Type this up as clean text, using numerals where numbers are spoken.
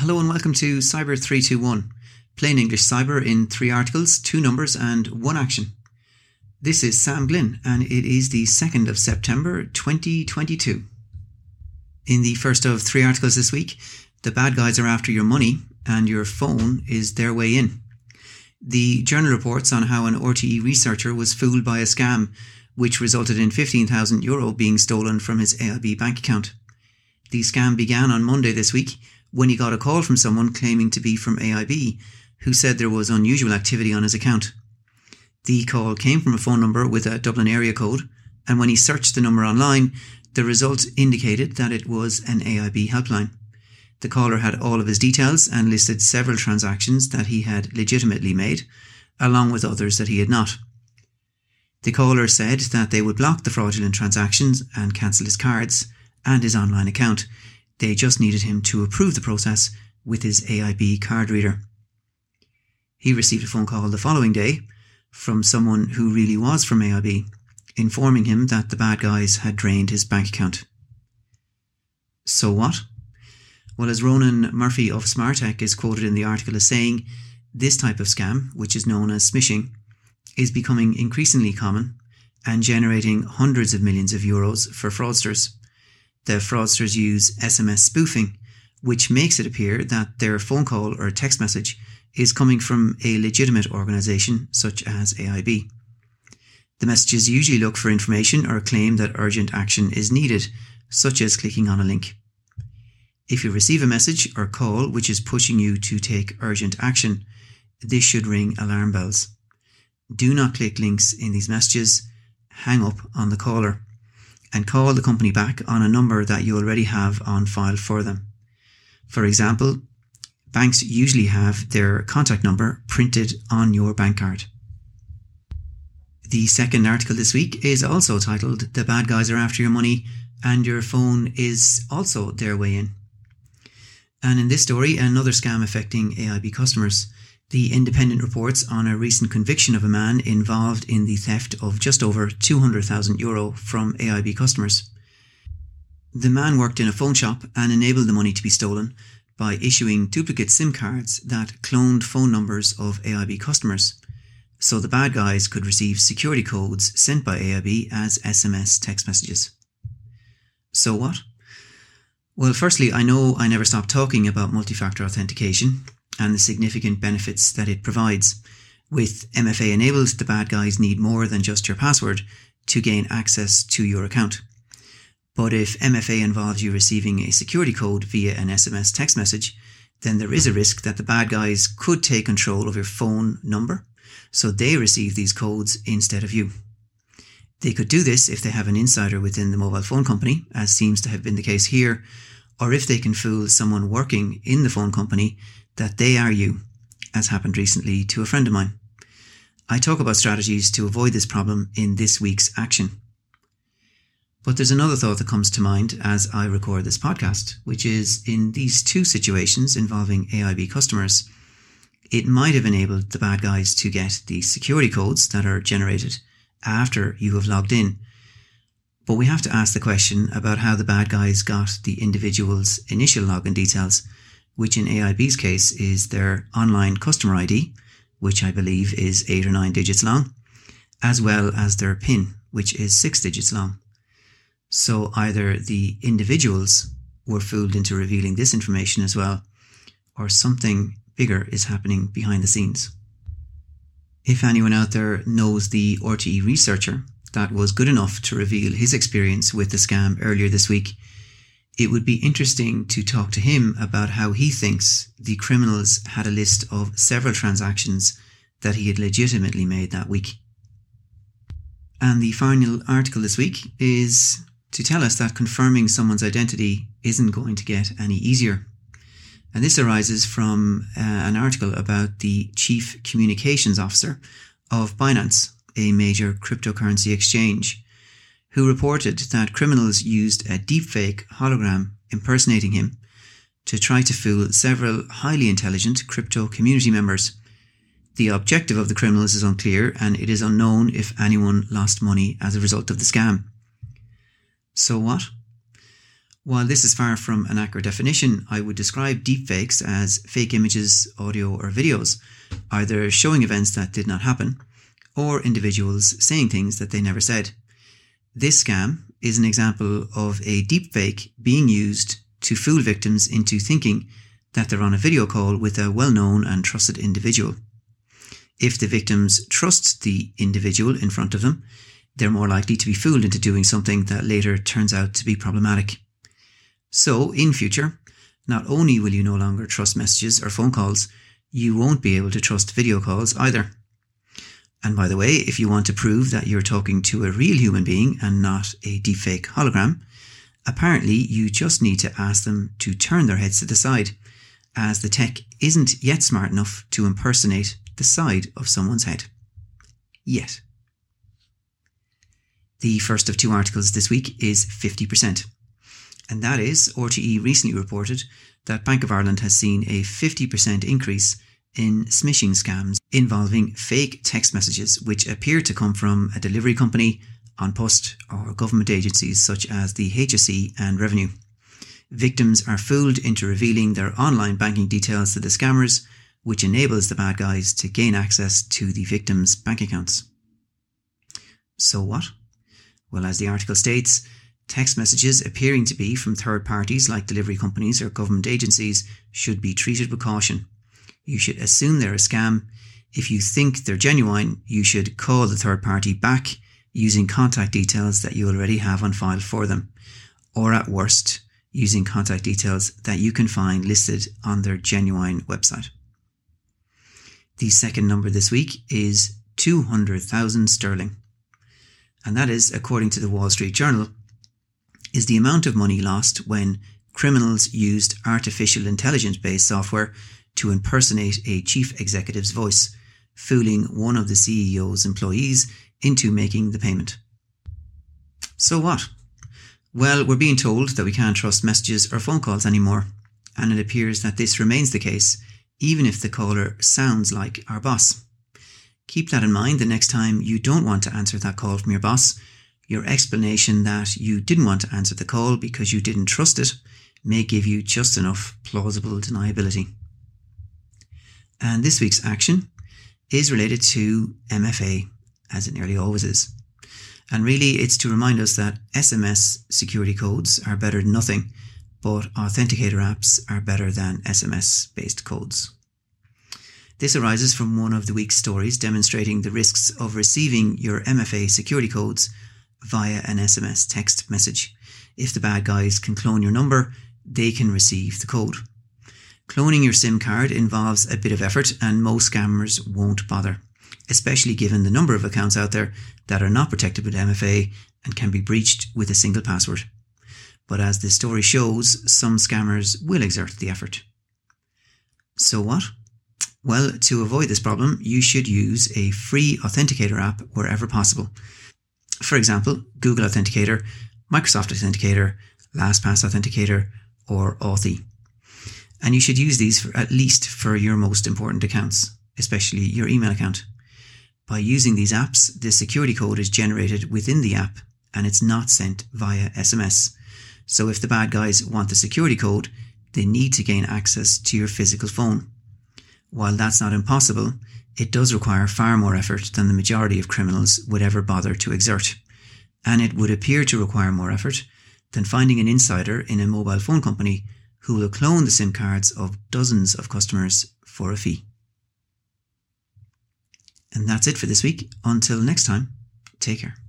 Hello and welcome to Cyber321, plain English cyber in 3 articles, 2 numbers and 1 action. This is Sam Glynn and it is the 2nd of September 2022. In the first of 3 articles this week, the bad guys are after your money and your phone is their way in. The journal reports on how an RTE researcher was fooled by a scam which resulted in €15,000 being stolen from his AIB bank account. The scam began on Monday this week when he got a call from someone claiming to be from AIB who said there was unusual activity on his account. The call came from a phone number with a Dublin area code, and when he searched the number online, the results indicated that it was an AIB helpline. The caller had all of his details and listed several transactions that he had legitimately made, along with others that he had not. The caller said that they would block the fraudulent transactions and cancel his cards and his online account. They just needed him to approve the process with his AIB card reader. He received a phone call the following day from someone who really was from AIB, informing him that the bad guys had drained his bank account. So what? Well, as Ronan Murphy of Smartech is quoted in the article as saying, this type of scam, which is known as smishing, is becoming increasingly common and generating hundreds of millions of euros for fraudsters. The fraudsters use SMS spoofing, which makes it appear that their phone call or text message is coming from a legitimate organisation such as AIB. The messages usually look for information or claim that urgent action is needed, such as clicking on a link. If you receive a message or call which is pushing you to take urgent action, this should ring alarm bells. Do not click links in these messages, hang up on the caller, and call the company back on a number that you already have on file for them. For example, banks usually have their contact number printed on your bank card. The 2nd article this week is also titled, The Bad Guys Are After Your Money and Your Phone Is Also Their Way In. And in this story, another scam affecting AIB customers. The Independent reports on a recent conviction of a man involved in the theft of just over €200,000 from AIB customers. The man worked in a phone shop and enabled the money to be stolen by issuing duplicate SIM cards that cloned phone numbers of AIB customers, so the bad guys could receive security codes sent by AIB as SMS text messages. So what? Well, firstly, I know I never stop talking about multi-factor authentication and the significant benefits that it provides. With MFA enabled, the bad guys need more than just your password to gain access to your account. But if MFA involves you receiving a security code via an SMS text message, then there is a risk that the bad guys could take control of your phone number, so they receive these codes instead of you. They could do this if they have an insider within the mobile phone company, as seems to have been the case here, or if they can fool someone working in the phone company that they are you, as happened recently to a friend of mine. I talk about strategies to avoid this problem in this week's action. But there's another thought that comes to mind as I record this podcast, which is in these 2 situations involving AIB customers, it might have enabled the bad guys to get the security codes that are generated after you have logged in. But we have to ask the question about how the bad guys got the individual's initial login details, which in AIB's case is their online customer ID, which I believe is 8 or 9 digits long, as well as their PIN, which is 6 digits long. So either the individuals were fooled into revealing this information as well, or something bigger is happening behind the scenes. If anyone out there knows the RTE researcher that was good enough to reveal his experience with the scam earlier this week, it would be interesting to talk to him about how he thinks the criminals had a list of several transactions that he had legitimately made that week. And the final article this week is to tell us that confirming someone's identity isn't going to get any easier. And this arises from an article about the Chief Communications Officer of Binance, a major cryptocurrency exchange, who reported that criminals used a deepfake hologram impersonating him to try to fool several highly intelligent crypto community members. The objective of the criminals is unclear, and it is unknown if anyone lost money as a result of the scam. So what? While this is far from an accurate definition, I would describe deepfakes as fake images, audio or videos, either showing events that did not happen or individuals saying things that they never said. This scam is an example of a deepfake being used to fool victims into thinking that they're on a video call with a well-known and trusted individual. If the victims trust the individual in front of them, they're more likely to be fooled into doing something that later turns out to be problematic. So, in future, not only will you no longer trust messages or phone calls, you won't be able to trust video calls either. And by the way, if you want to prove that you're talking to a real human being and not a deepfake hologram, apparently you just need to ask them to turn their heads to the side, as the tech isn't yet smart enough to impersonate the side of someone's head. Yet. The first of two articles this week is 50%. And that is, RTE recently reported that Bank of Ireland has seen a 50% increase in smishing scams involving fake text messages which appear to come from a delivery company, on post or government agencies such as the HSE and Revenue. Victims are fooled into revealing their online banking details to the scammers, which enables the bad guys to gain access to the victims' bank accounts. So what? Well, as the article states, text messages appearing to be from third parties like delivery companies or government agencies should be treated with caution. You should assume they're a scam. If you think they're genuine, you should call the third party back using contact details that you already have on file for them, or at worst, using contact details that you can find listed on their genuine website. The second number this week is 200,000 sterling. And that is, according to the Wall Street Journal, is the amount of money lost when criminals used artificial intelligence-based software to impersonate a chief executive's voice, fooling one of the CEO's employees into making the payment. So what? Well, we're being told that we can't trust messages or phone calls anymore, and it appears that this remains the case, even if the caller sounds like our boss. Keep that in mind the next time you don't want to answer that call from your boss. Your explanation that you didn't want to answer the call because you didn't trust it may give you just enough plausible deniability. And this week's action is related to MFA, as it nearly always is. And really, it's to remind us that SMS security codes are better than nothing, but Authenticator apps are better than SMS-based codes. This arises from one of the week's stories demonstrating the risks of receiving your MFA security codes via an SMS text message. If the bad guys can clone your number, they can receive the code. Cloning your SIM card involves a bit of effort and most scammers won't bother, especially given the number of accounts out there that are not protected with MFA and can be breached with a single password. But as this story shows, some scammers will exert the effort. So what? Well, to avoid this problem, you should use a free Authenticator app wherever possible. For example, Google Authenticator, Microsoft Authenticator, LastPass Authenticator, or Authy. And you should use these at least for your most important accounts, especially your email account. By using these apps, the security code is generated within the app and it's not sent via SMS. So if the bad guys want the security code, they need to gain access to your physical phone. While that's not impossible, it does require far more effort than the majority of criminals would ever bother to exert. And it would appear to require more effort than finding an insider in a mobile phone company who will clone the SIM cards of dozens of customers for a fee. And that's it for this week. Until next time, take care.